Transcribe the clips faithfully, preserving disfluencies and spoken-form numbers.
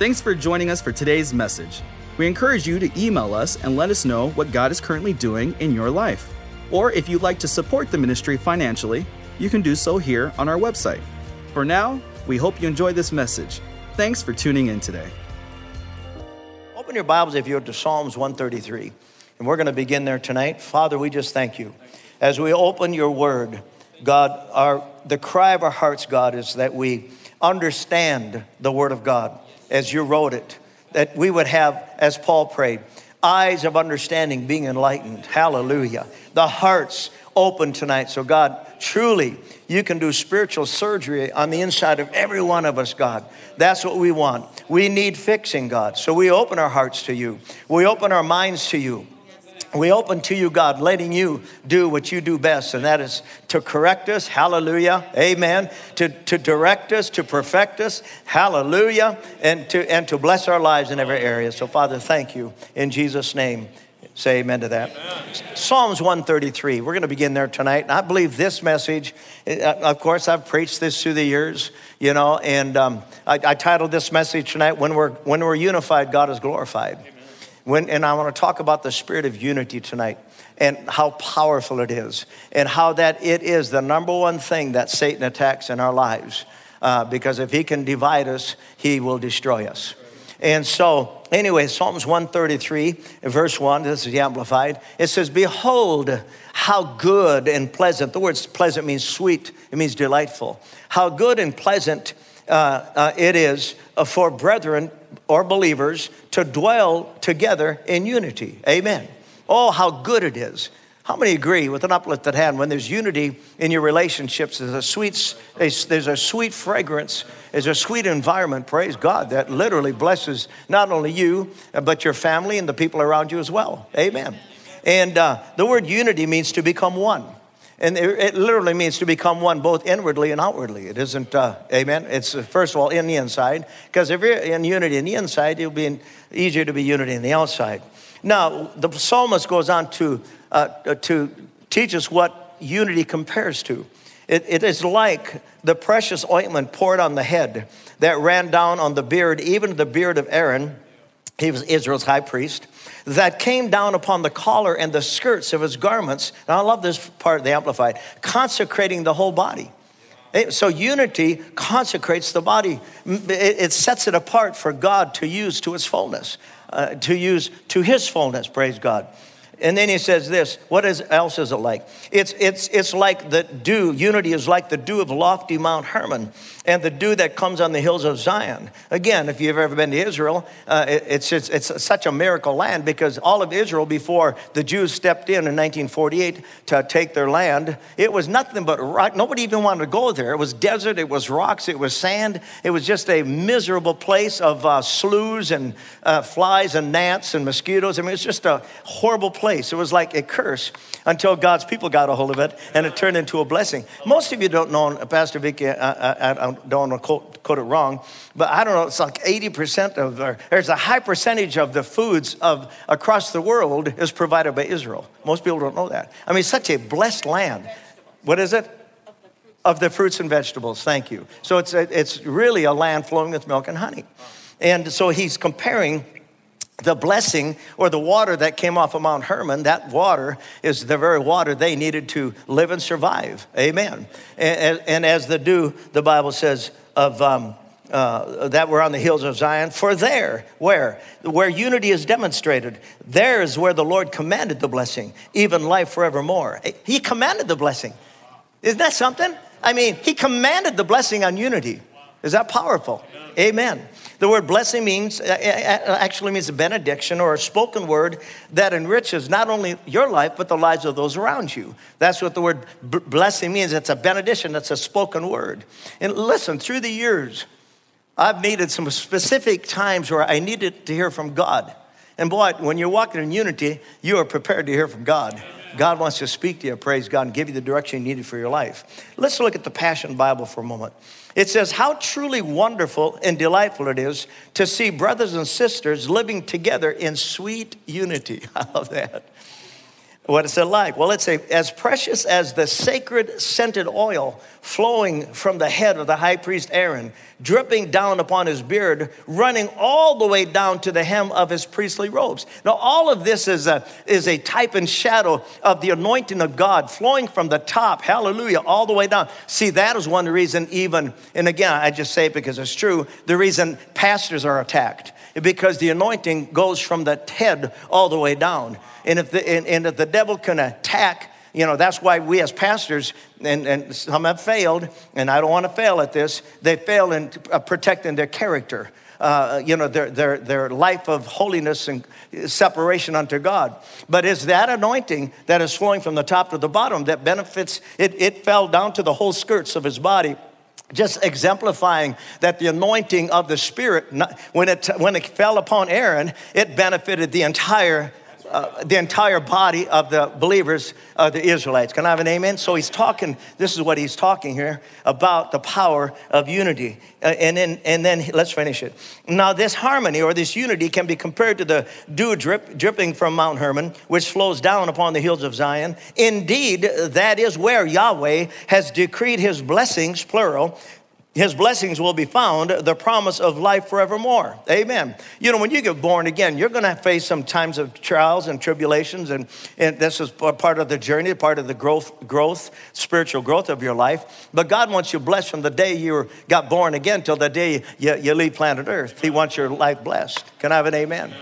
Thanks for joining us for today's message. We encourage you to email us and let us know what God is currently doing in your life. Or if you'd like to support the ministry financially, you can do so here on our website. For now, we hope you enjoy this message. Thanks for tuning in today. Open your Bibles, if you're to Psalms one thirty-three, and we're going to begin there tonight. Father, we just thank you. As we open your word, God, our the cry of our hearts, God, is that we understand the word of God as you wrote it, that we would have, as Paul prayed, eyes of understanding being enlightened. Hallelujah. The hearts open tonight. So God, truly, you can do spiritual surgery on the inside of every one of us, God. That's what we want. We need fixing, God. So we open our hearts to you. We open our minds to you. We open to you, God, letting you do what you do best, and that is to correct us, hallelujah, amen, to, to direct us, to perfect us, hallelujah, and to and to bless our lives in every area. So, Father, thank you. In Jesus' name, say amen to that. Amen. Psalms one thirty-three, we're going to begin there tonight, and I believe this message, of course, I've preached this through the years, you know, and um, I, I titled this message tonight, When We're, when we're Unified, God is Glorified. Amen. When, and I want to talk about the spirit of unity tonight and how powerful it is and how that it is the number one thing that Satan attacks in our lives uh, because if he can divide us, he will destroy us. And so anyway, Psalms one thirty-three, verse one, this is the Amplified. It says, behold, how good and pleasant. The word pleasant means sweet. It means delightful. How good and pleasant uh, uh, it is for brethren or believers to dwell together in unity. Amen. Oh, how good it is. How many agree with an uplifted hand? When there's unity in your relationships, there's a sweet, there's a sweet fragrance, there's a sweet environment, praise God, that literally blesses not only you, but your family and the people around you as well. Amen. And uh, the word unity means to become one. And it literally means to become one, both inwardly and outwardly. It isn't, uh, amen, it's uh, first of all in the inside, because if you're in unity in the inside, it'll be in, easier to be unity in the outside. Now, the psalmist goes on to uh, to teach us what unity compares to. It, it is like the precious ointment poured on the head that ran down on the beard, even the beard of Aaron, he was Israel's high priest, that came down upon the collar and the skirts of his garments. And I love this part of the Amplified, consecrating the whole body. So unity consecrates the body. It sets it apart for God to use to its fullness, uh, to use to his fullness, praise God. And then he says this, what is, else is it like? It's, it's, it's like the dew, unity is like the dew of lofty Mount Hermon and the dew that comes on the hills of Zion. Again, if you've ever been to Israel, uh, it, it's, it's, it's such a miracle land because all of Israel before the Jews stepped in in nineteen forty-eight to take their land, it was nothing but rock. Nobody even wanted to go there. It was desert, it was rocks, it was sand. It was just a miserable place of uh, slews and uh, flies and gnats and mosquitoes. I mean, it's just a horrible place. It was like a curse until God's people got a hold of it, and it turned into a blessing. Most of you don't know, Pastor Vicky, I, I, I don't want to quote, quote it wrong, but I don't know, it's like eighty percent of, or there's a high percentage of the foods of across the world is provided by Israel. Most people don't know that. I mean, such a blessed land. What is it? Of the fruits and vegetables. Thank you. So it's a, it's really a land flowing with milk and honey. And so he's comparing the blessing or the water that came off of Mount Hermon, that water is the very water they needed to live and survive. Amen. And, and as the dew, the Bible says, of um, uh, that were on the hills of Zion, for there, where? Where unity is demonstrated. There is where the Lord commanded the blessing, even life forevermore. He commanded the blessing. Isn't that something? I mean, he commanded the blessing on unity. Is that powerful? Amen. Amen. The word blessing means, actually means a benediction or a spoken word that enriches not only your life, but the lives of those around you. That's what the word b- blessing means. It's a benediction. It's a spoken word. And listen, through the years, I've needed some specific times where I needed to hear from God. And boy, when you're walking in unity, you are prepared to hear from God. Amen. God wants to speak to you, praise God, and give you the direction you needed for your life. Let's look at the Passion Bible for a moment. It says, how truly wonderful and delightful it is to see brothers and sisters living together in sweet unity. I love that. What is it like? Well, it's a, as precious as the sacred scented oil flowing from the head of the high priest Aaron, dripping down upon his beard, running all the way down to the hem of his priestly robes. Now, all of this is a, is a type and shadow of the anointing of God flowing from the top, hallelujah, all the way down. See, that is one reason even, and again, I just say it because it's true, the reason pastors are attacked, because the anointing goes from the head all the way down. And if the, and, and if the devil can attack, you know, that's why we as pastors, and, and some have failed, and I don't want to fail at this, they fail in protecting their character, uh, you know, their, their, their life of holiness and separation unto God. But it's that anointing that is flowing from the top to the bottom that benefits, it, it fell down to the whole skirts of his body, just exemplifying that the anointing of the Spirit, when it, when it fell upon Aaron, it benefited the entire Uh, the entire body of the believers, uh, the Israelites. Can I have an amen? So he's talking, this is what he's talking here, about the power of unity. Uh, and, then, and then, let's finish it. Now this harmony or this unity can be compared to the dew drip, dripping from Mount Hermon, which flows down upon the hills of Zion. Indeed, that is where Yahweh has decreed his blessings, plural. His blessings will be found, the promise of life forevermore. Amen. You know, when you get born again, you're going to face some times of trials and tribulations, and, and this is part of the journey, part of the growth, growth, spiritual growth of your life. But God wants you blessed from the day you got born again till the day you, you leave planet Earth. He wants your life blessed. Can I have an amen? Amen?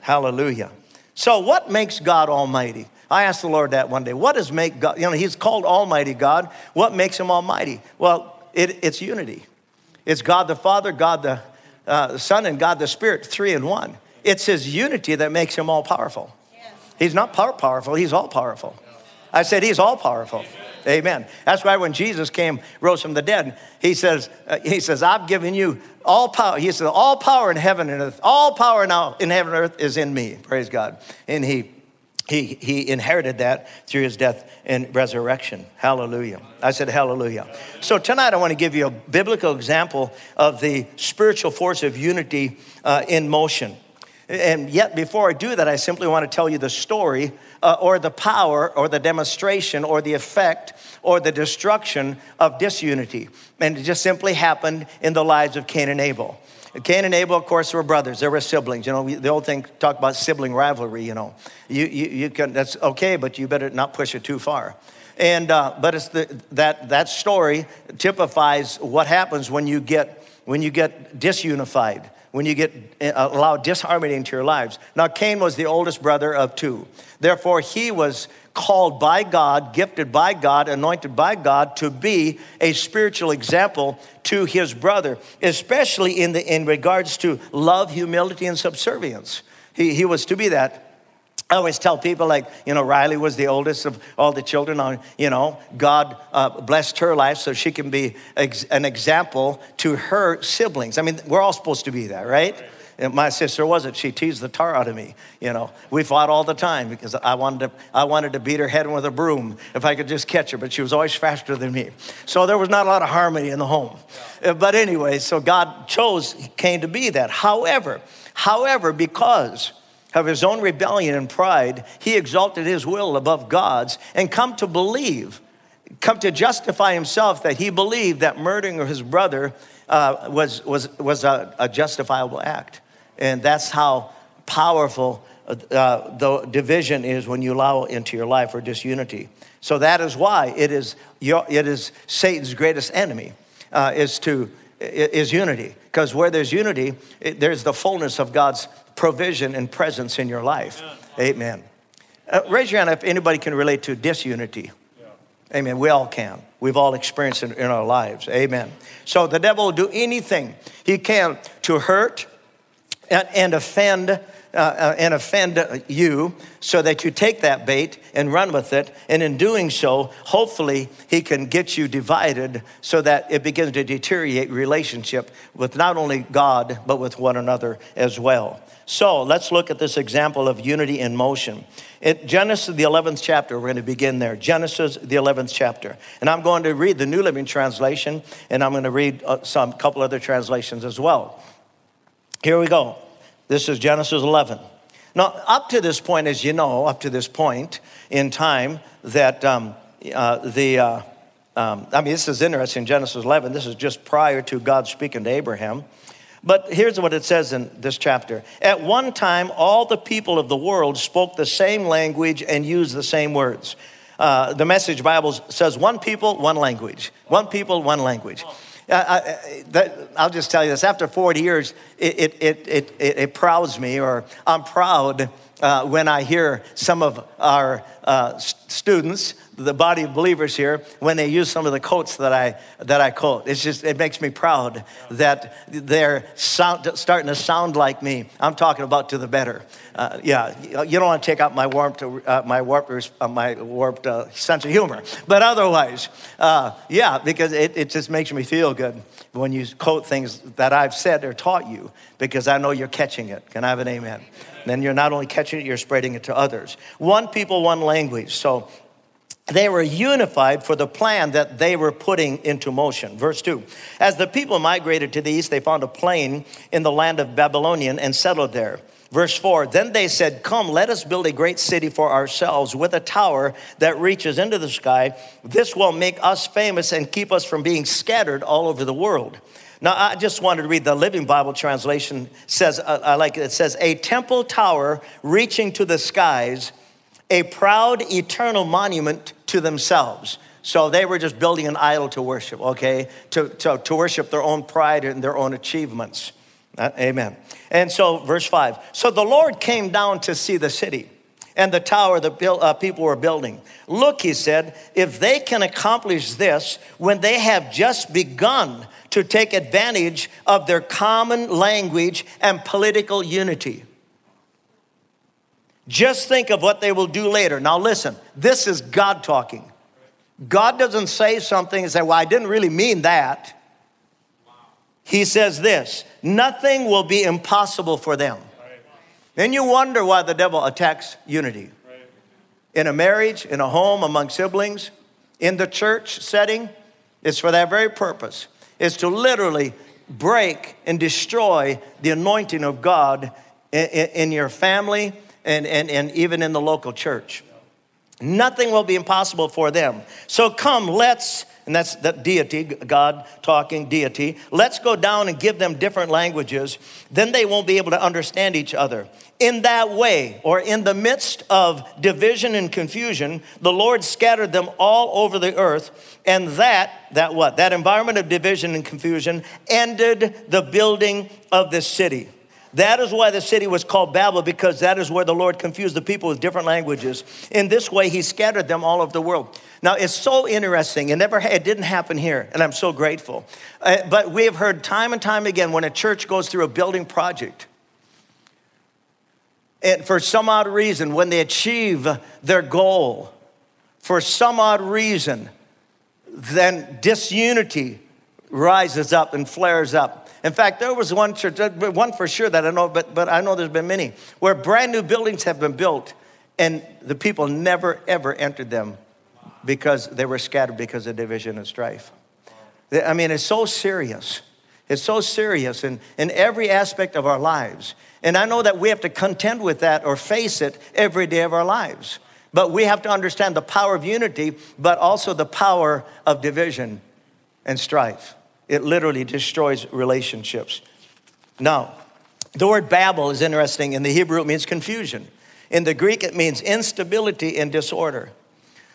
Hallelujah. So what makes God almighty? I asked the Lord that one day. What does make God, you know, he's called Almighty God. What makes him almighty? Well, It, it's unity. It's God the Father, God the uh, Son, and God the Spirit, three in one. It's his unity that makes him all-powerful. Yes. He's not power powerful, he's all-powerful. I said he's all-powerful. Amen. Amen. That's why when Jesus came, rose from the dead, he says, uh, he says, I've given you all power. He says, all power in heaven and earth, all power now in heaven and earth is in me, praise God. And he He, he inherited that through his death and resurrection. Hallelujah. I said hallelujah. So tonight I want to give you a biblical example of the spiritual force of unity uh, in motion. And yet before I do that, I simply want to tell you the story uh, or the power or the demonstration or the effect or the destruction of disunity. And it just simply happened in the lives of Cain and Abel. Cain and Abel, of course, were brothers. They were siblings. You know, the old thing talked about sibling rivalry, you know. You, you, you can, that's okay, but you better not push it too far. And, uh, but it's the, that, that story typifies what happens when you get, when you get disunified, when you get uh, allow disharmony into your lives. Now, Cain was the oldest brother of two. Therefore, he was called by God, gifted by God, anointed by God to be a spiritual example to his brother, especially in the in regards to love, humility, and subservience. He, he was to be that. I always tell people, like, you know, Riley was the oldest of all the children. You know, God uh, blessed her life so she can be ex- an example to her siblings. I mean, we're all supposed to be that, right? And my sister wasn't. She teased the tar out of me. You know, we fought all the time because I wanted to, I wanted to beat her head with a broom if I could just catch her, but she was always faster than me. So there was not a lot of harmony in the home. Yeah. But anyway, so God chose Cain to be that. However, however, because of his own rebellion and pride, he exalted his will above God's and come to believe, come to justify himself that he believed that murdering his brother uh, was, was, was a, a justifiable act. And that's how powerful uh, the division is when you allow into your life or disunity. So that is why it is, your, it is Satan's greatest enemy uh, is, to, is unity. Because where there's unity, it, there's the fullness of God's provision and presence in your life. Amen. Uh, raise your hand if anybody can relate to disunity. Yeah. Amen. We all can. We've all experienced it in our lives. Amen. So the devil will do anything he can to hurt and, and offend uh, and offend you, so that you take that bait and run with it. And in doing so, hopefully he can get you divided so that it begins to deteriorate relationship with not only God, but with one another as well. So let's look at this example of unity in motion. In Genesis, the eleventh chapter, we're going to begin there. Genesis, the eleventh chapter. And I'm going to read the New Living Translation, and I'm going to read some couple other translations as well. Here we go. This is Genesis eleven. Now, up to this point, as you know, up to this point in time that um, uh, the, uh, um, I mean, this is interesting, Genesis eleven, this is just prior to God speaking to Abraham. But here's what it says in this chapter. At one time, all the people of the world spoke the same language and used the same words. Uh, the Message Bible says one people, one language. One people, one language. Uh, I, that, I'll just tell you this. After forty years, it, it, it, it, it prouds me, or I'm proud uh, when I hear some of our uh, students, the body of believers here, when they use some of the quotes that I that I quote. It's just, it makes me proud that they're sound, starting to sound like me. I'm talking about to the better. Uh, yeah, you don't want to take out my warped, uh, my warped, uh, my warped uh, sense of humor. But otherwise, uh, yeah, because it, it just makes me feel good when you quote things that I've said or taught you, because I know you're catching it. Can I have an amen? And then you're not only catching it, you're spreading it to others. One people, one language. So they were unified for the plan that they were putting into motion. Verse two, as the people migrated to the east, they found a plain in the land of Babylonian and settled there. Verse four, then they said, come, let us build a great city for ourselves with a tower that reaches into the sky. This will make us famous and keep us from being scattered all over the world. Now, I just wanted to read the Living Bible translation. Says, uh, I like it. It says, a temple tower reaching to the skies, a proud eternal monument to themselves. So they were just building an idol to worship, okay? To, to, to worship their own pride and their own achievements. Uh, amen. And so, verse five. So the Lord came down to see the city and the tower the build, uh, people were building. Look, he said, if they can accomplish this when they have just begun to take advantage of their common language and political unity. Just think of what they will do later. Now listen, this is God talking. God doesn't say something and say, well, I didn't really mean that. He says this, nothing will be impossible for them. Then you wonder why the devil attacks unity. In a marriage, in a home, among siblings, in the church setting, it's for that very purpose. It's to literally break and destroy the anointing of God in, in, in your family, And, and, and even in the local church. Nothing will be impossible for them. So come, let's, and that's the deity, God talking deity, let's go down and give them different languages. Then they won't be able to understand each other. In that way, or in the midst of division and confusion, the Lord scattered them all over the earth. And that, that what? That environment of division and confusion ended the building of the city. That is why the city was called Babel, because that is where the Lord confused the people with different languages. In this way, he scattered them all over the world. Now, it's so interesting. It never, it didn't happen here, and I'm so grateful. Uh, but we have heard time and time again when a church goes through a building project, and for some odd reason, when they achieve their goal, for some odd reason, then disunity rises up and flares up. In fact, there was one church, one for sure that I know, but, but I know there's been many, where brand new buildings have been built and the people never, ever entered them because they were scattered because of division and strife. I mean, it's so serious. It's so serious in, in every aspect of our lives. And I know that we have to contend with that or face it every day of our lives. But we have to understand the power of unity, but also the power of division and strife. It literally destroys relationships. Now, the word Babel is interesting. In the Hebrew, it means confusion. In the Greek, it means instability and disorder.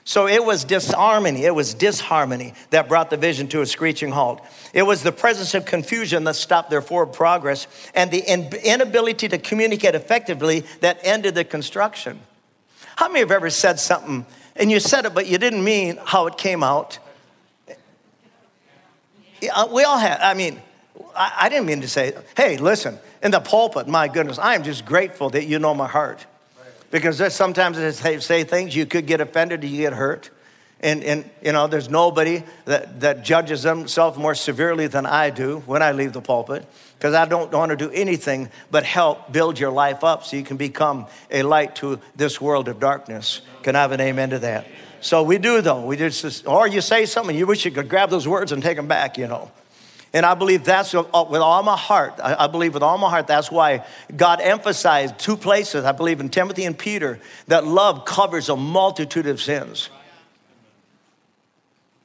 So it was disharmony, it was disharmony that brought the vision to a screeching halt. It was the presence of confusion that stopped their forward progress and the inability to communicate effectively that ended the construction. How many have ever said something, and you said it, but you didn't mean how it came out? Yeah, we all have, I mean, I, I didn't mean to say, hey, listen, in the pulpit, my goodness, I am just grateful that you know my heart. Because there's sometimes I say, say things, you could get offended, you get hurt. And, and you know, there's nobody that, that judges themselves more severely than I do when I leave the pulpit. Because I don't want to do anything but help build your life up so you can become a light to this world of darkness. Can I have an amen to that? So we do, though. We just, or you say something, you wish you could grab those words and take them back, you know. And I believe that's, with all my heart, I believe with all my heart, that's why God emphasized two places, I believe in Timothy and Peter, that love covers a multitude of sins.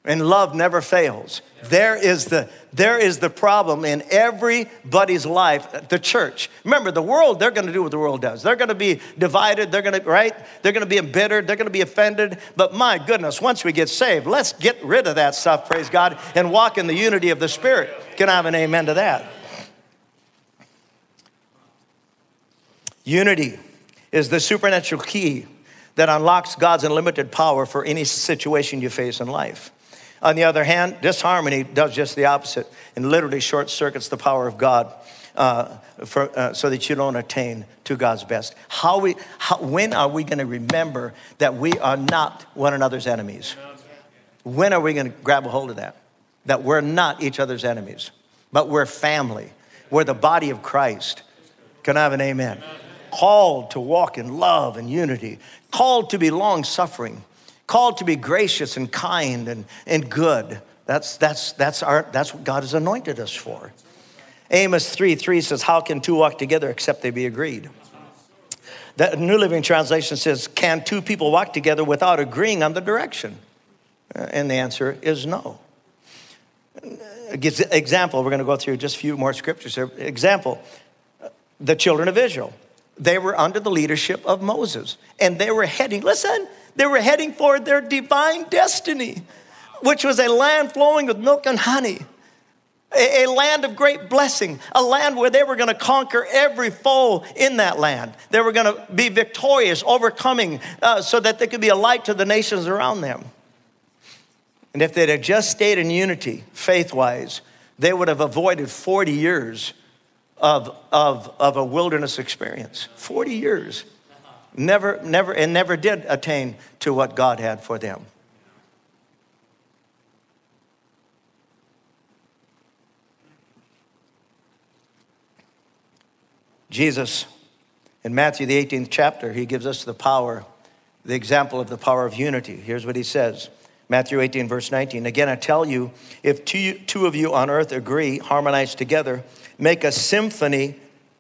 And love never fails. There is the, there is the problem in everybody's life, the church. Remember, the world, they're gonna do what the world does. They're gonna be divided, they're gonna, right? They're gonna be embittered, they're gonna be offended. But my goodness, once we get saved, let's get rid of that stuff, praise God, and walk in the unity of the Spirit. Can I have an amen to that? Unity is the supernatural key that unlocks God's unlimited power for any situation you face in life. On the other hand, disharmony does just the opposite and literally short circuits the power of God uh, for, uh, so that you don't attain to God's best. How we, how, when are we gonna remember that we are not one another's enemies? When are we gonna grab a hold of that? That we're not each other's enemies, but we're family. We're the body of Christ. Can I have an amen? Amen. Called to walk in love and unity. Called to be long-suffering. Called to be gracious and kind and, and good. That's, that's, that's, our, that's what God has anointed us for. Amos three three says, how can two walk together except they be agreed? The New Living Translation says, can two people walk together without agreeing on the direction? And the answer is no. Example, we're gonna go through just a few more scriptures here. Example, the children of Israel. They were under the leadership of Moses and they were heading, listen, they were heading for their divine destiny, which was a land flowing with milk and honey, a, a land of great blessing, a land where they were gonna conquer every foe in that land. They were gonna be victorious, overcoming, uh, so that they could be a light to the nations around them. And if they'd have just stayed in unity, faith-wise, they would have avoided forty years of, of, of a wilderness experience, forty years. Never, never, and never did attain to what God had for them. Jesus, in Matthew, the eighteenth chapter, he gives us the power, the example of the power of unity. Here's what he says, Matthew eighteen, verse nineteen. Again, I tell you, if two, two of you on earth agree, harmonize together, make a symphony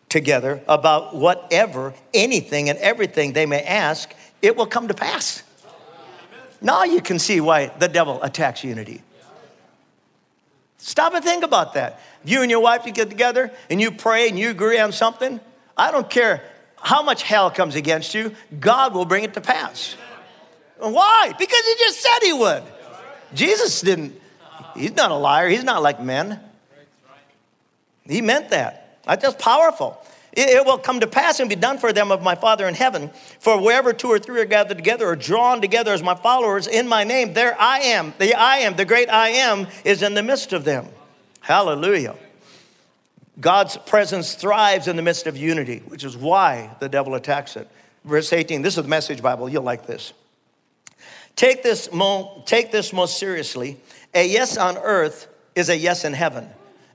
together about whatever, anything and everything they may ask, it will come to pass. Now you can see why the devil attacks unity. Stop and think about that. You and your wife, you get together and you pray and you agree on something. I don't care how much hell comes against you, God will bring it to pass. Why? Because he just said he would. Jesus didn't, he's not a liar. He's not like men. He meant that. That's just powerful. It will come to pass and be done for them of my Father in heaven. For wherever two or three are gathered together or drawn together as my followers in my name, there I am. The I am, the great I am is in the midst of them. Hallelujah. God's presence thrives in the midst of unity, which is why the devil attacks it. Verse eighteen, this is the Message Bible. You'll like this. Take this, mo- take this most seriously. A yes on earth is a yes in heaven.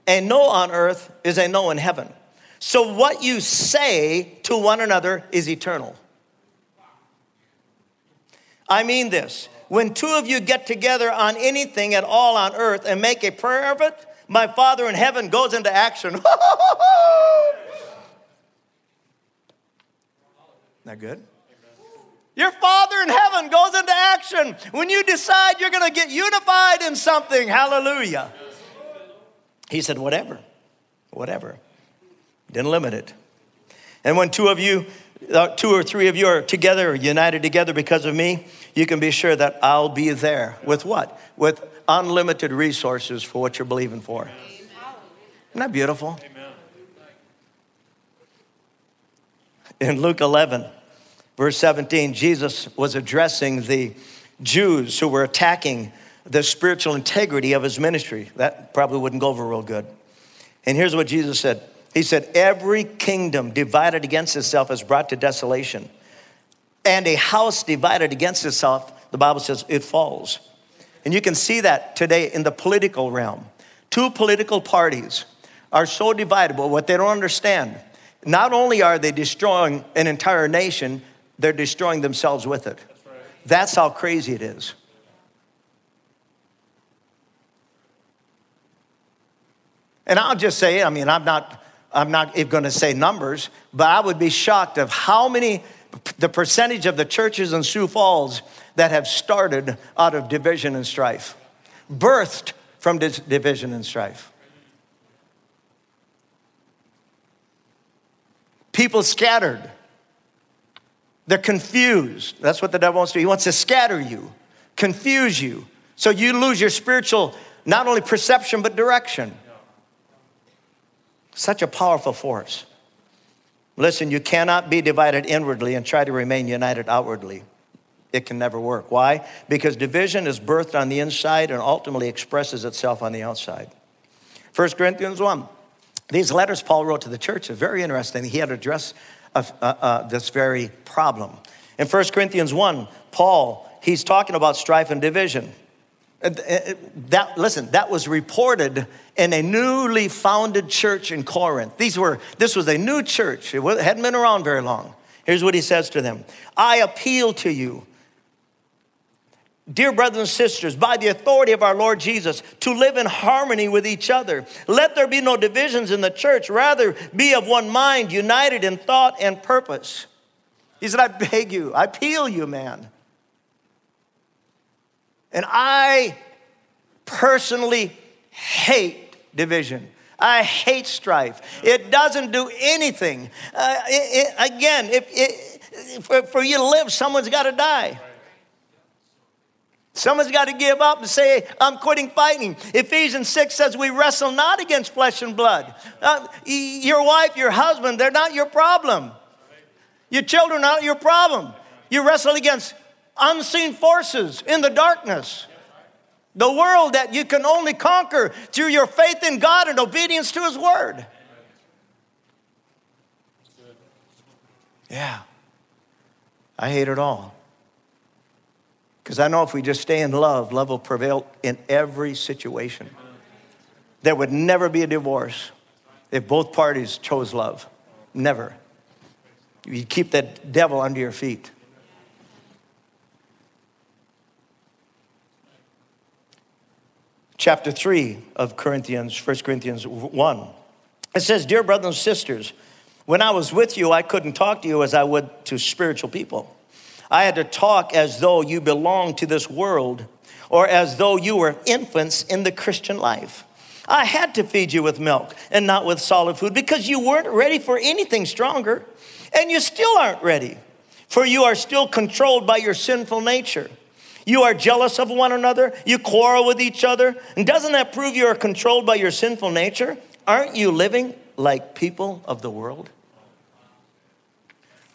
A no on earth is a no in heaven. So what you say to one another is eternal. I mean this, when two of you get together on anything at all on earth and make a prayer of it, my Father in heaven goes into action. Isn't that good? Your Father in heaven goes into action when you decide you're gonna get unified in something, hallelujah. He said, whatever, whatever. Didn't limit it. And when two of you, uh, two or three of you are together, united together because of me, you can be sure that I'll be there. With what? With unlimited resources for what you're believing for. Amen. Isn't that beautiful? Amen. In Luke eleven, verse seventeen, Jesus was addressing the Jews who were attacking the spiritual integrity of his ministry. That probably wouldn't go over real good. And here's what Jesus said. He said, every kingdom divided against itself is brought to desolation. And a house divided against itself, the Bible says, it falls. And you can see that today in the political realm. Two political parties are so divided, but what they don't understand, not only are they destroying an entire nation, they're destroying themselves with it. That's right. That's how crazy it is. And I'll just say it, I mean, I'm not, I'm not going to say numbers, but I would be shocked of how many, the percentage of the churches in Sioux Falls that have started out of division and strife, birthed from dis- division and strife. People scattered. They're confused. That's what the devil wants to do. He wants to scatter you, confuse you, so you lose your spiritual, not only perception, but direction. Such a powerful force. Listen, you cannot be divided inwardly and try to remain united outwardly. It can never work. Why? Because division is birthed on the inside and ultimately expresses itself on the outside. First Corinthians one. These letters Paul wrote to the church are very interesting. He had addressed uh, uh, uh, this very problem. In First Corinthians one, Paul, he's talking about strife and division. That, listen, that was reported in a newly founded church in Corinth. These were, this was a new church. It hadn't been around very long. Here's what he says to them. I appeal to you, dear brothers and sisters, by the authority of our Lord Jesus, to live in harmony with each other. Let there be no divisions in the church. Rather, be of one mind, united in thought and purpose. He said, I beg you, I appeal you, man. And I personally hate division. I hate strife. It doesn't do anything. Uh, it, it, again, if, it, for, for you to live, someone's got to die. Someone's got to give up and say, I'm quitting fighting. Ephesians six says we wrestle not against flesh and blood. Uh, your wife, your husband, they're not your problem. Your children are not your problem. You wrestle against unseen forces in the darkness. The world that you can only conquer through your faith in God and obedience to His Word. Yeah. I hate it all. Because I know if we just stay in love, love will prevail in every situation. There would never be a divorce if both parties chose love. Never. You keep that devil under your feet. Chapter three of Corinthians, First Corinthians one. It says, dear brothers and sisters, when I was with you, I couldn't talk to you as I would to spiritual people. I had to talk as though you belonged to this world or as though you were infants in the Christian life. I had to feed you with milk and not with solid food because you weren't ready for anything stronger, and you still aren't ready, for you are still controlled by your sinful nature. You are jealous of one another. You quarrel with each other. And doesn't that prove you are controlled by your sinful nature? Aren't you living like people of the world?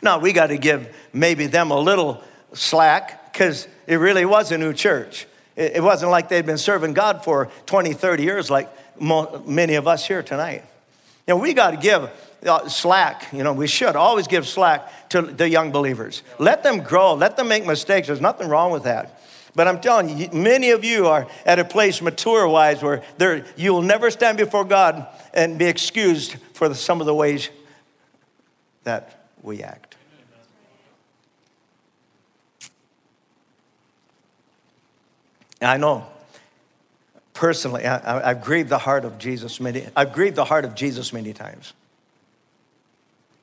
Now, we got to give maybe them a little slack because it really was a new church. It wasn't like they'd been serving God for twenty, thirty years like many of us here tonight. You know, we got to give Uh, slack, you know, we should always give slack to the young believers. Let them grow. Let them make mistakes. There's nothing wrong with that. But I'm telling you, many of you are at a place mature-wise where there, you will never stand before God and be excused for the, some of the ways that we act. And I know. Personally, I, I, I've grieved the heart of Jesus many. I've grieved the heart of Jesus many times.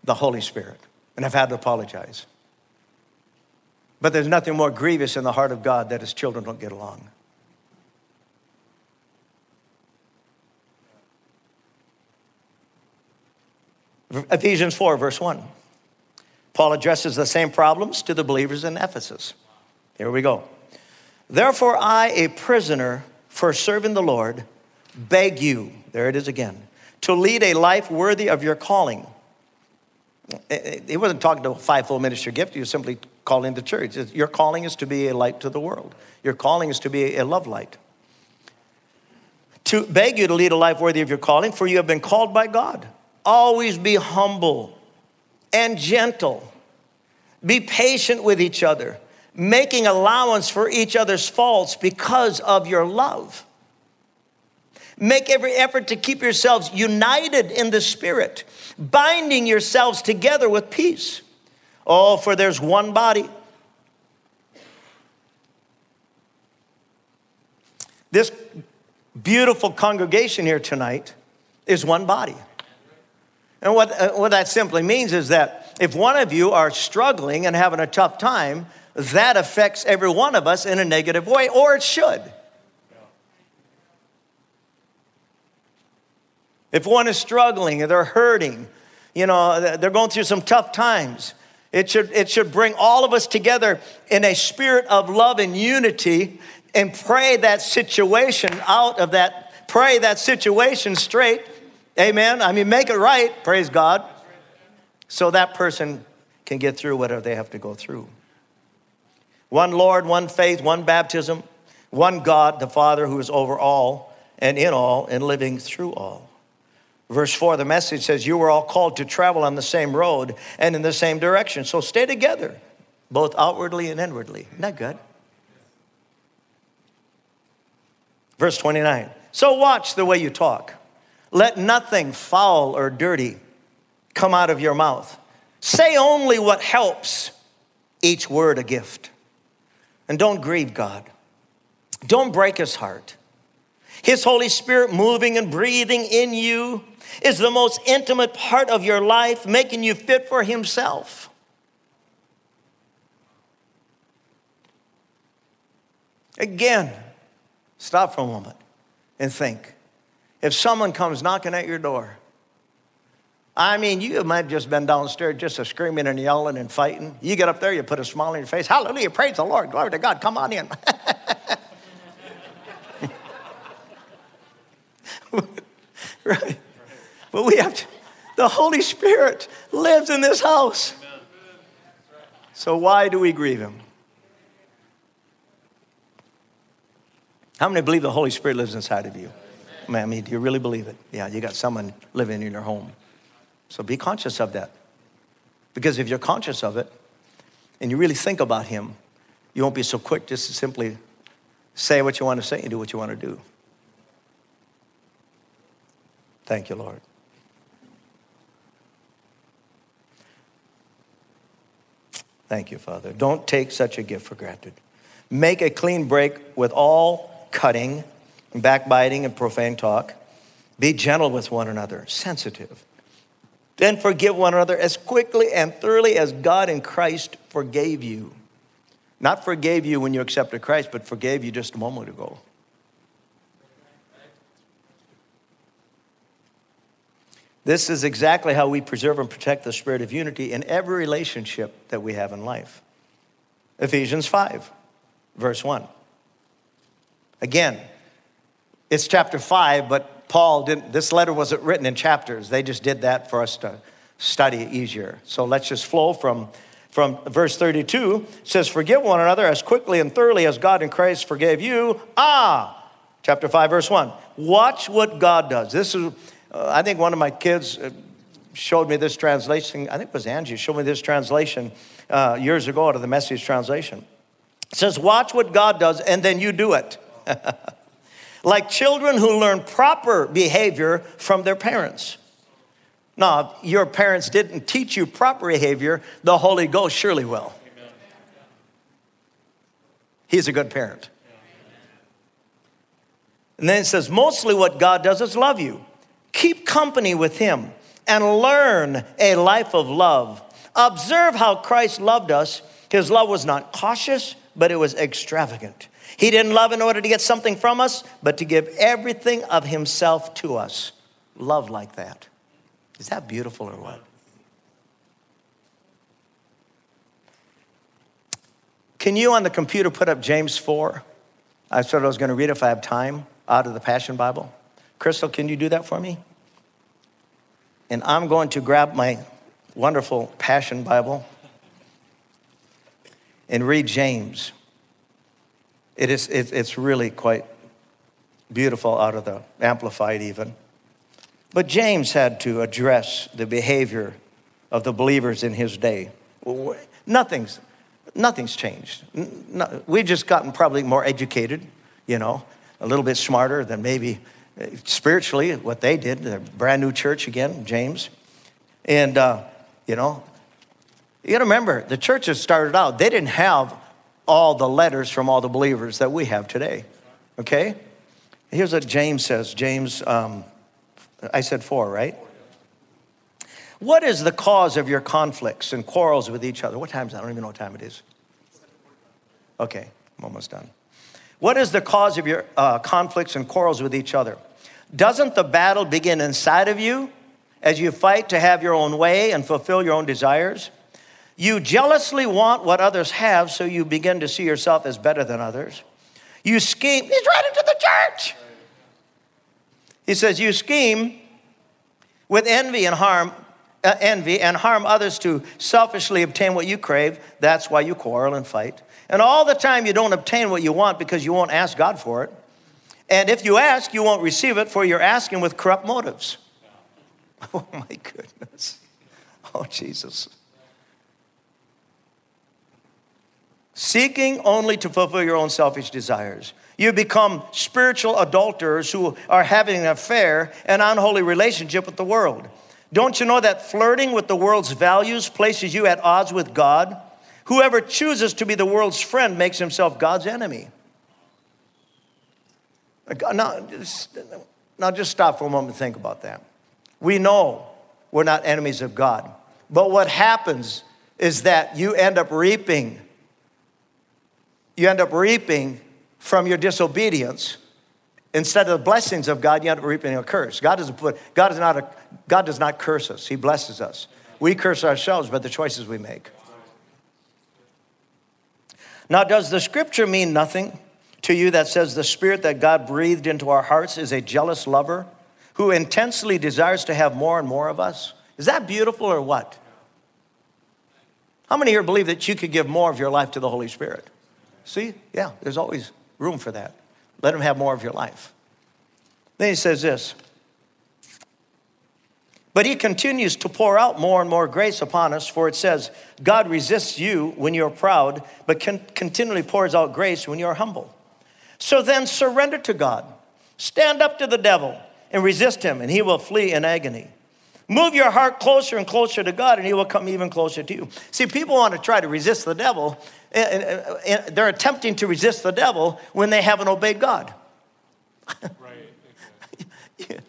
The Holy Spirit, and I've had to apologize. But there's nothing more grievous in the heart of God that His children don't get along. Ephesians four, verse one. Paul addresses the same problems to the believers in Ephesus. Here we go. Therefore, I, a prisoner for serving the Lord, beg you, there it is again, to lead a life worthy of your calling. He wasn't talking to a fivefold ministry gift. He was simply calling the church. Your calling is to be a light to the world. Your calling is to be a love light. To beg you to lead a life worthy of your calling, for you have been called by God. Always be humble and gentle. Be patient with each other, making allowance for each other's faults because of your love. Make every effort to keep yourselves united in the Spirit, binding yourselves together with peace. Oh, for there's one body. This beautiful congregation here tonight is one body. And what, what that simply means is that if one of you are struggling and having a tough time, that affects every one of us in a negative way, or it should. If one is struggling and they're hurting, you know, they're going through some tough times, it should, it should bring all of us together in a spirit of love and unity and pray that situation out of that, pray that situation straight. Amen. I mean, make it right. Praise God. So that person can get through whatever they have to go through. One Lord, one faith, one baptism, one God, the Father, who is over all and in all and living through all. Verse four, the Message says, you were all called to travel on the same road and in the same direction. So stay together, both outwardly and inwardly. Isn't that good? Verse twenty-nine, so watch the way you talk. Let nothing foul or dirty come out of your mouth. Say only what helps, each word a gift. And don't grieve God. Don't break his heart. His Holy Spirit moving and breathing in you is the most intimate part of your life, making you fit for himself. Again, stop for a moment and think. If someone comes knocking at your door, I mean, you might have just been downstairs just a screaming and yelling and fighting. You get up there, you put a smile on your face. Hallelujah, praise the Lord, glory to God, come on in. Right? But we have to, the Holy Spirit lives in this house. So why do we grieve him? How many believe the Holy Spirit lives inside of you? Man, I mean, do you really believe it? Yeah, you got someone living in your home. So be conscious of that. Because if you're conscious of it and you really think about him, you won't be so quick just to simply say what you want to say and do what you want to do. Thank you, Lord. Thank you, Father. Don't take such a gift for granted. Make a clean break with all cutting, backbiting, and profane talk. Be gentle with one another, sensitive. Then forgive one another as quickly and thoroughly as God in Christ forgave you. Not forgave you when you accepted Christ, but forgave you just a moment ago. This is exactly how we preserve and protect the spirit of unity in every relationship that we have in life. Ephesians five, verse one. Again, it's chapter five, but Paul didn't, this letter wasn't written in chapters. They just did that for us to study easier. So let's just flow from, from verse thirty-two. It says, forgive one another as quickly and thoroughly as God in Christ forgave you. Ah, chapter five, verse one. Watch what God does. This is, uh, I think one of my kids showed me this translation. I think it was Angie showed me this translation uh, years ago out of the Message translation. It says, watch what God does and then you do it. Like children who learn proper behavior from their parents. Now, if your parents didn't teach you proper behavior, the Holy Ghost surely will. He's a good parent. And then it says, mostly what God does is love you. Keep company with him and learn a life of love. Observe how Christ loved us. His love was not cautious, but it was extravagant. He didn't love in order to get something from us, but to give everything of himself to us. Love like that. Is that beautiful or what? Can you on the computer put up James four? I said I was going to read if I have time out of the Passion Bible. Crystal, can you do that for me? And I'm going to grab my wonderful Passion Bible and read James. It is, it's really quite beautiful out of the Amplified even. But James had to address the behavior of the believers in his day. Nothing's, nothing's changed. We've just gotten probably more educated, you know, a little bit smarter than maybe spiritually what they did. They're a brand new church again, James. And, uh, you know, you gotta remember, the churches started out, they didn't have all the letters from all the believers that we have today, okay? Here's what James says, James um, I said four, right? What is the cause of your conflicts and quarrels with each other? What time is that? I don't even know what time it is. Okay, I'm almost done. What is the cause of your uh, conflicts and quarrels with each other? Doesn't the battle begin inside of you as you fight to have your own way and fulfill your own desires? You jealously want what others have, so you begin to see yourself as better than others. You scheme. He's right into the church. He says, you scheme with envy and harm, uh, envy and harm others to selfishly obtain what you crave. That's why you quarrel and fight. And all the time you don't obtain what you want because you won't ask God for it. And if you ask, you won't receive it, for you're asking with corrupt motives. Oh, my goodness. Oh, Jesus. Seeking only to fulfill your own selfish desires. You become spiritual adulterers who are having an affair, an unholy relationship with the world. Don't you know that flirting with the world's values places you at odds with God? Whoever chooses to be the world's friend makes himself God's enemy. Now just, now just stop for a moment and think about that. We know we're not enemies of God, but what happens is that you end up reaping You end up reaping from your disobedience. Instead of the blessings of God, you end up reaping a curse. God doesn't put, God is not a, God does not curse us. He blesses us. We curse ourselves by the choices we make. Now, does the scripture mean nothing to you that says the spirit that God breathed into our hearts is a jealous lover who intensely desires to have more and more of us? Is that beautiful or what? How many here believe that you could give more of your life to the Holy Spirit? See, yeah, there's always room for that. Let him have more of your life. Then he says this. But he continues to pour out more and more grace upon us, for it says, God resists you when you're proud, but can continually pours out grace when you're humble. So then surrender to God. Stand up to the devil and resist him, and he will flee in agony. Move your heart closer and closer to God, and he will come even closer to you. See, people want to try to resist the devil. And they're attempting to resist the devil when they haven't obeyed God. Right.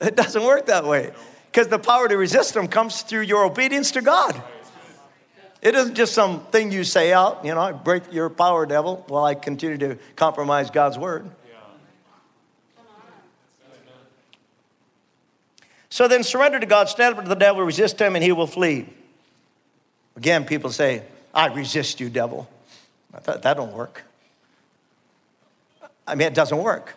It doesn't work that way, because the power to resist them comes through your obedience to God. It isn't just something you say out, you know, I break your power, devil, while I continue to compromise God's word. So then surrender to God, stand up to the devil, resist him, and he will flee. Again, people say, I resist you, devil. I thought, that don't work. I mean, it doesn't work.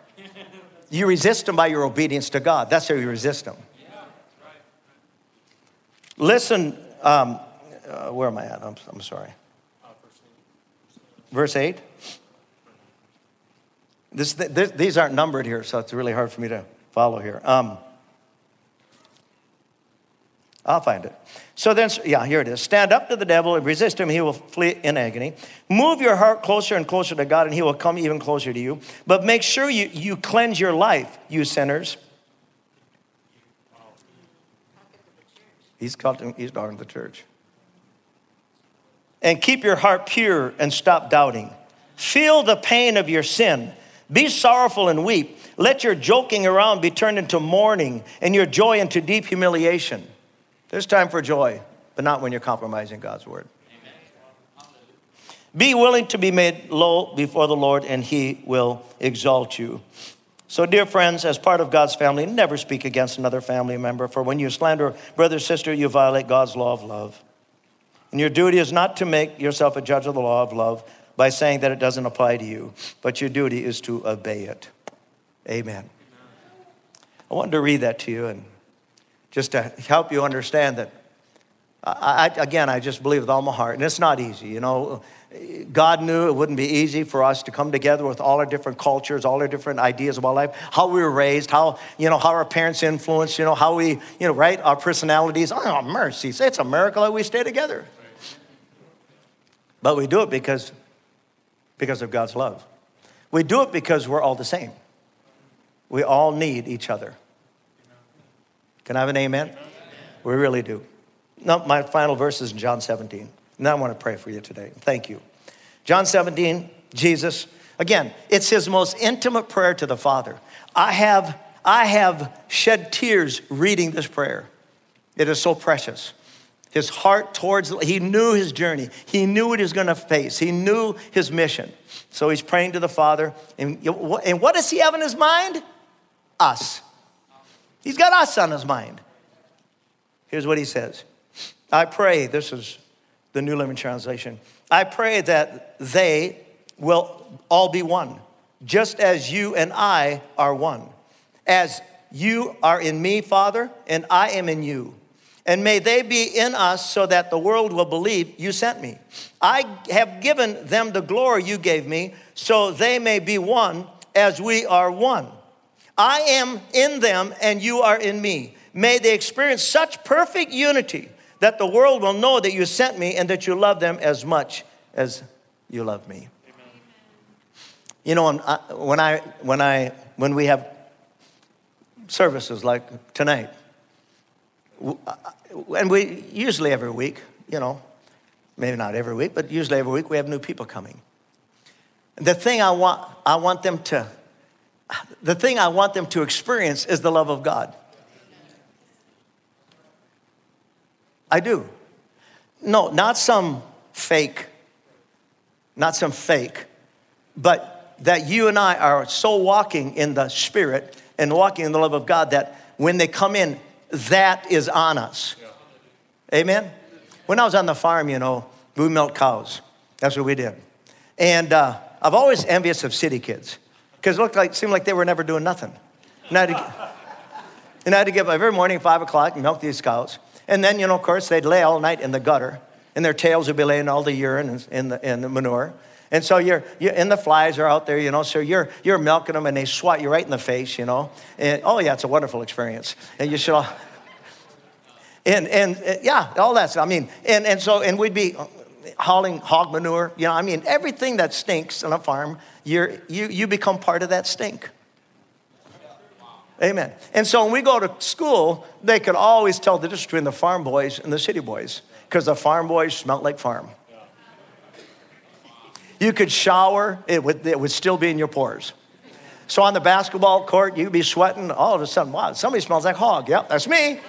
You resist him by your obedience to God. That's how you resist him. Yeah, right. Listen, um, uh, where am I at? I'm, I'm sorry. Verse eight. This, this, these aren't numbered here, so it's really hard for me to follow here. Um, I'll find it. So then, yeah, here it is. Stand up to the devil and resist him. He will flee in agony. Move your heart closer and closer to God, and he will come even closer to you. But make sure you, you cleanse your life, you sinners. He's talking, he's talking to the church. And keep your heart pure and stop doubting. Feel the pain of your sin. Be sorrowful and weep. Let your joking around be turned into mourning and your joy into deep humiliation. There's time for joy, but not when you're compromising God's word. Amen. Be willing to be made low before the Lord, and he will exalt you. So, dear friends, as part of God's family, never speak against another family member, for when you slander brother or sister, you violate God's law of love. And your duty is not to make yourself a judge of the law of love by saying that it doesn't apply to you, but your duty is to obey it. Amen. I wanted to read that to you and just to help you understand that, I, I, again, I just believe with all my heart, and it's not easy, you know. God knew it wouldn't be easy for us to come together with all our different cultures, all our different ideas about life, how we were raised, how, you know, how our parents influenced, you know, how we, you know, right, our personalities. Oh, mercy, it's a miracle that we stay together. But we do it because, because of God's love. We do it because we're all the same. We all need each other. Can I have an amen? Amen? We really do. No, my final verse is in John seventeen. And I want to pray for you today. Thank you. John seventeen, Jesus. Again, it's his most intimate prayer to the Father. I have, I have shed tears reading this prayer. It is so precious. His heart towards, he knew his journey. He knew what he was going to face. He knew his mission. So he's praying to the Father. And, and what does he have in his mind? Us. He's got us on his mind. Here's what he says. I pray, this is the New Living Translation. I pray that they will all be one, just as you and I are one. As you are in me, Father, and I am in you. And may they be in us so that the world will believe you sent me. I have given them the glory you gave me so they may be one as we are one. I am in them and you are in me. May they experience such perfect unity that the world will know that you sent me and that you love them as much as you love me. Amen. You know, when, I, when, I, when we have services like tonight, and we usually every week, you know, maybe not every week, but usually every week we have new people coming. The thing I want, I want them to, the thing I want them to experience is the love of God. I do. No, not some fake, not some fake, but that you and I are so walking in the Spirit and walking in the love of God that when they come in, that is on us. Amen? When I was on the farm, you know, we milked cows. That's what we did. And uh, I've always envious of city kids because it looked like, seemed like they were never doing nothing. And I had to, and I had to get up every morning at five o'clock and milk these cows. And then, you know, of course, they'd lay all night in the gutter, and their tails would be laying all the urine and the, and the manure. And so you're, you're, and the flies are out there, you know, so you're, you're milking them and they swat you right in the face, you know. And oh yeah, it's a wonderful experience. And you should all, and, and, and yeah, all that stuff. I mean, and, and so, and we'd be hauling hog manure, you know, I mean, everything that stinks on a farm, you're, you, you become part of that stink. Amen. And so when we go to school, they could always tell the difference between the farm boys and the city boys because the farm boys smelled like farm. You could shower, it would, it would still be in your pores. So on the basketball court, you'd be sweating. All of a sudden, wow, somebody smells like hog. Yep, that's me.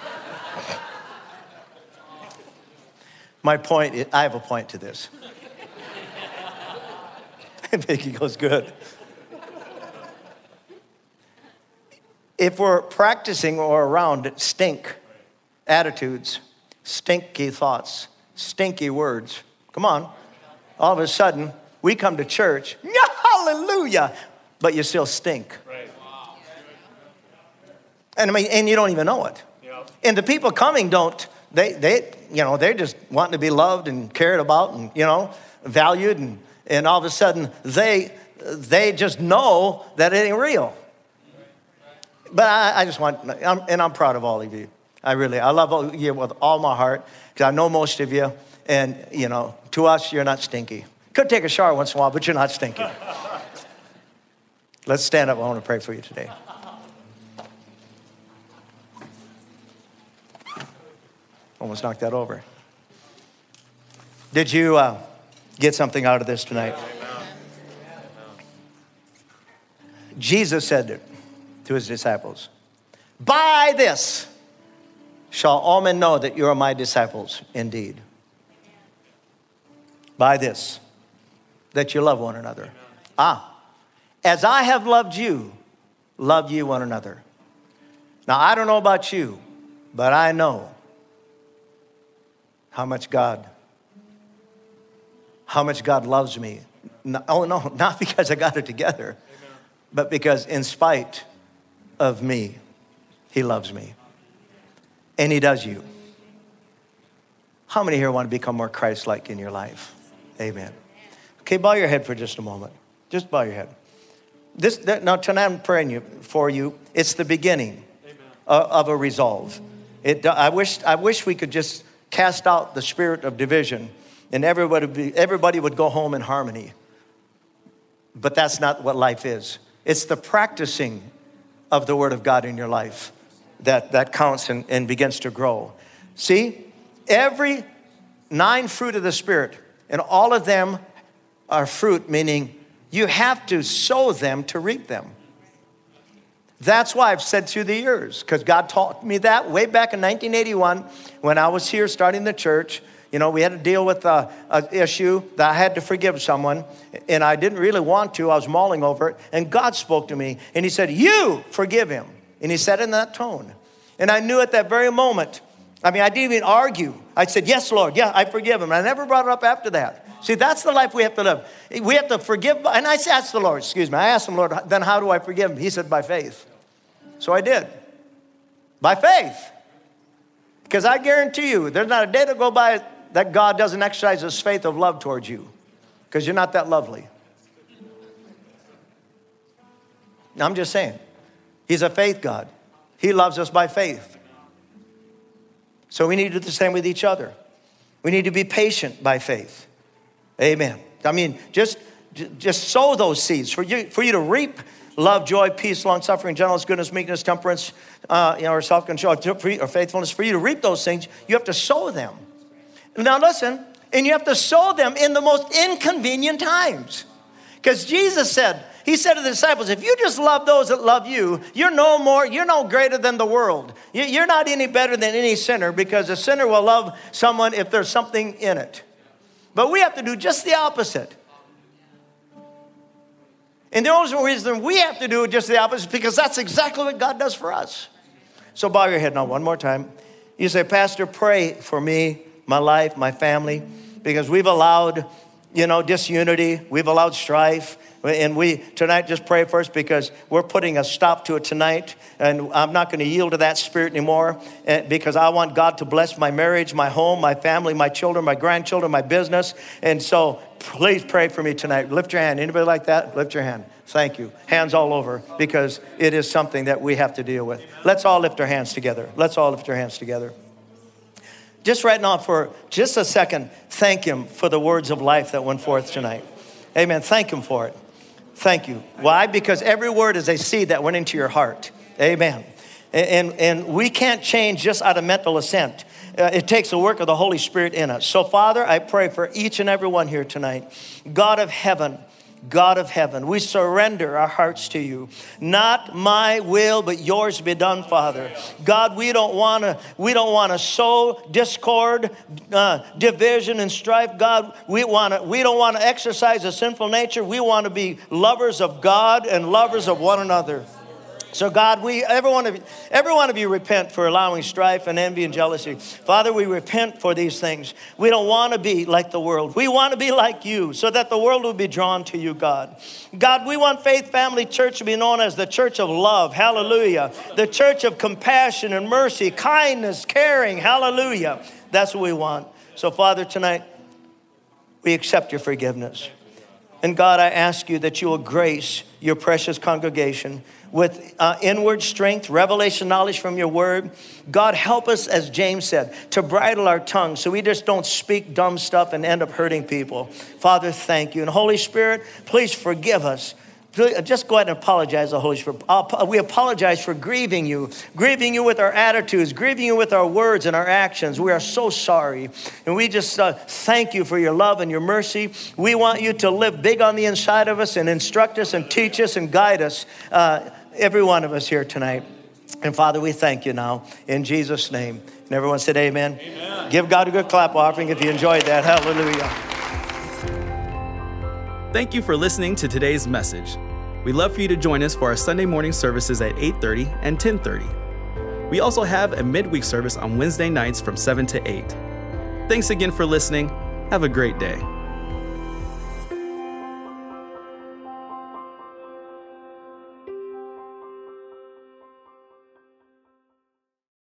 My point is, I have a point to this. Vicky goes, good. If we're practicing or around stink attitudes, stinky thoughts, stinky words, come on. All of a sudden, we come to church, hallelujah, but you still stink. Right. Wow. And I mean, and you don't even know it. Yep. And the people coming don't, they, they, you know, they're just wanting to be loved and cared about and, you know, valued. And, and all of a sudden, they, they just know that it ain't real. Right. But I, I just want, I'm, and I'm proud of all of you. I really, I love you with all my heart because I know most of you. And, you know, to us, you're not stinky. Could take a shower once in a while, but you're not stinky. Let's stand up. I want to pray for you today. Almost knocked that over. Did you uh, get something out of this tonight? Jesus said it to his disciples. By this shall all men know that you are my disciples indeed. By this, that you love one another. Amen. Ah, as I have loved you, love ye one another. Now, I don't know about you, but I know how much God, how much God loves me. No, oh, no, not because I got it together, amen, but because in spite of me, he loves me. And he does you. How many here want to become more Christ-like in your life? Amen. Okay, bow your head for just a moment. Just bow your head. This, now, tonight I'm praying you, for you. It's the beginning of a resolve. It, I wish, I wish we could just cast out the spirit of division and everybody would, be, everybody would go home in harmony. But that's not what life is. It's the practicing of the Word of God in your life that, that counts and, and begins to grow. See, every nine fruit of the Spirit, and all of them are fruit, meaning you have to sow them to reap them. That's why I've said through the years, because God taught me that way back in nineteen eighty-one when I was here starting the church. You know, we had to deal with an issue that I had to forgive someone, and I didn't really want to. I was mulling over it, and God spoke to me, and he said, you forgive him. And he said in that tone. And I knew at that very moment, I mean, I didn't even argue. I said, yes, Lord, yeah, I forgive him. And I never brought it up after that. See, that's the life we have to live. We have to forgive. And I asked the Lord, excuse me, I asked him, Lord, then how do I forgive him? He said, by faith. So I did, by faith. Because I guarantee you, there's not a day to go by that God doesn't exercise his faith of love towards you, because you're not that lovely. Now, I'm just saying, he's a faith God. He loves us by faith. So we need to do the same with each other. We need to be patient by faith. Amen. I mean, just, just sow those seeds for you, for you to reap love, joy, peace, long-suffering, gentleness, goodness, meekness, temperance, uh, you know, or self-control, or faithfulness. For you to reap those things, you have to sow them. Now listen, and you have to sow them in the most inconvenient times. Because Jesus said, he said to the disciples, if you just love those that love you, you're no more, you're no greater than the world. You're not any better than any sinner, because a sinner will love someone if there's something in it. But we have to do just the opposite. And the only reason we have to do just the opposite is because that's exactly what God does for us. So bow your head now one more time. You say, Pastor, pray for me, my life, my family, because we've allowed, you know, disunity, we've allowed strife. And we, tonight, just pray first, because we're putting a stop to it tonight. And I'm not going to yield to that spirit anymore, because I want God to bless my marriage, my home, my family, my children, my grandchildren, my business. And so please pray for me tonight. Lift your hand. Anybody like that? Lift your hand. Thank you. Hands all over, because it is something that we have to deal with. Let's all lift our hands together. Let's all lift our hands together. Just right now for just a second, thank him for the words of life that went forth tonight. Amen. Thank him for it. Thank you. Why? Because every word is a seed that went into your heart. Amen. And, and we can't change just out of mental assent. Uh, it takes the work of the Holy Spirit in us. So, Father, I pray for each and every one here tonight. God of heaven, God of heaven, we surrender our hearts to you. Not my will, but yours be done, Father. God, we don't want to we don't want to sow discord, uh, division, and strife. God, we want to we don't want to exercise a sinful nature. We want to be lovers of God and lovers of one another. So God, we, every one of you, every one of you repent for allowing strife and envy and jealousy. Father, we repent for these things. We don't want to be like the world. We want to be like you, so that the world will be drawn to you, God. God, we want Faith Family Church to be known as the church of love. Hallelujah. The church of compassion and mercy, kindness, caring. Hallelujah. That's what we want. So Father, tonight, we accept your forgiveness. And God, I ask you that you will grace your precious congregation with uh, inward strength, revelation, knowledge from your word. God, help us, as James said, to bridle our tongue so we just don't speak dumb stuff and end up hurting people. Father, thank you. And Holy Spirit, please forgive us. Just go ahead and apologize to the Holy Spirit. We apologize for grieving you, grieving you with our attitudes, grieving you with our words and our actions. We are so sorry. And we just uh, thank you for your love and your mercy. We want you to live big on the inside of us and instruct us and teach us and guide us, uh, every one of us here tonight. And Father, we thank you now in Jesus' name. And everyone said amen. Amen. Give God a good clap offering if you enjoyed that. Hallelujah. Thank you for listening to today's message. We'd love for you to join us for our Sunday morning services at eight thirty and ten thirty. We also have a midweek service on Wednesday nights from seven to eight. Thanks again for listening. Have a great day.